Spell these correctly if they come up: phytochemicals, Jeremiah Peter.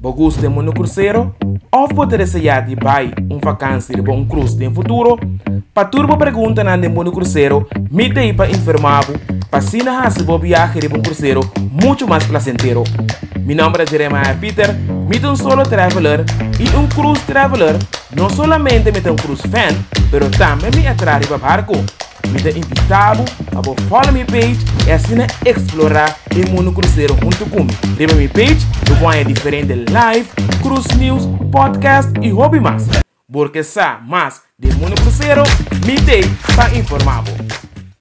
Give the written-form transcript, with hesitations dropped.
Bo gusto en monocrucero, of bo teresayati bai un vacancy de bon cruz de en futuro, pa turbo pregunta nan de monocrucero, mite ipa informabu, pa sina hasi bo viaje de bon crucero mucho más placentero. Mi nombre es Jeremiah Peter, mito un solo traveler y un cruise traveler, no solamente mito un cruise fan, pero también mi atrari pa barco. Mito invitado a bo follow mi page y asina explorar el monocrucero junto conmigo. Dime mi page, Guanha diferente live, cruise news, podcast y hobby más. Porque sa más de monocrucero, mi day está informado.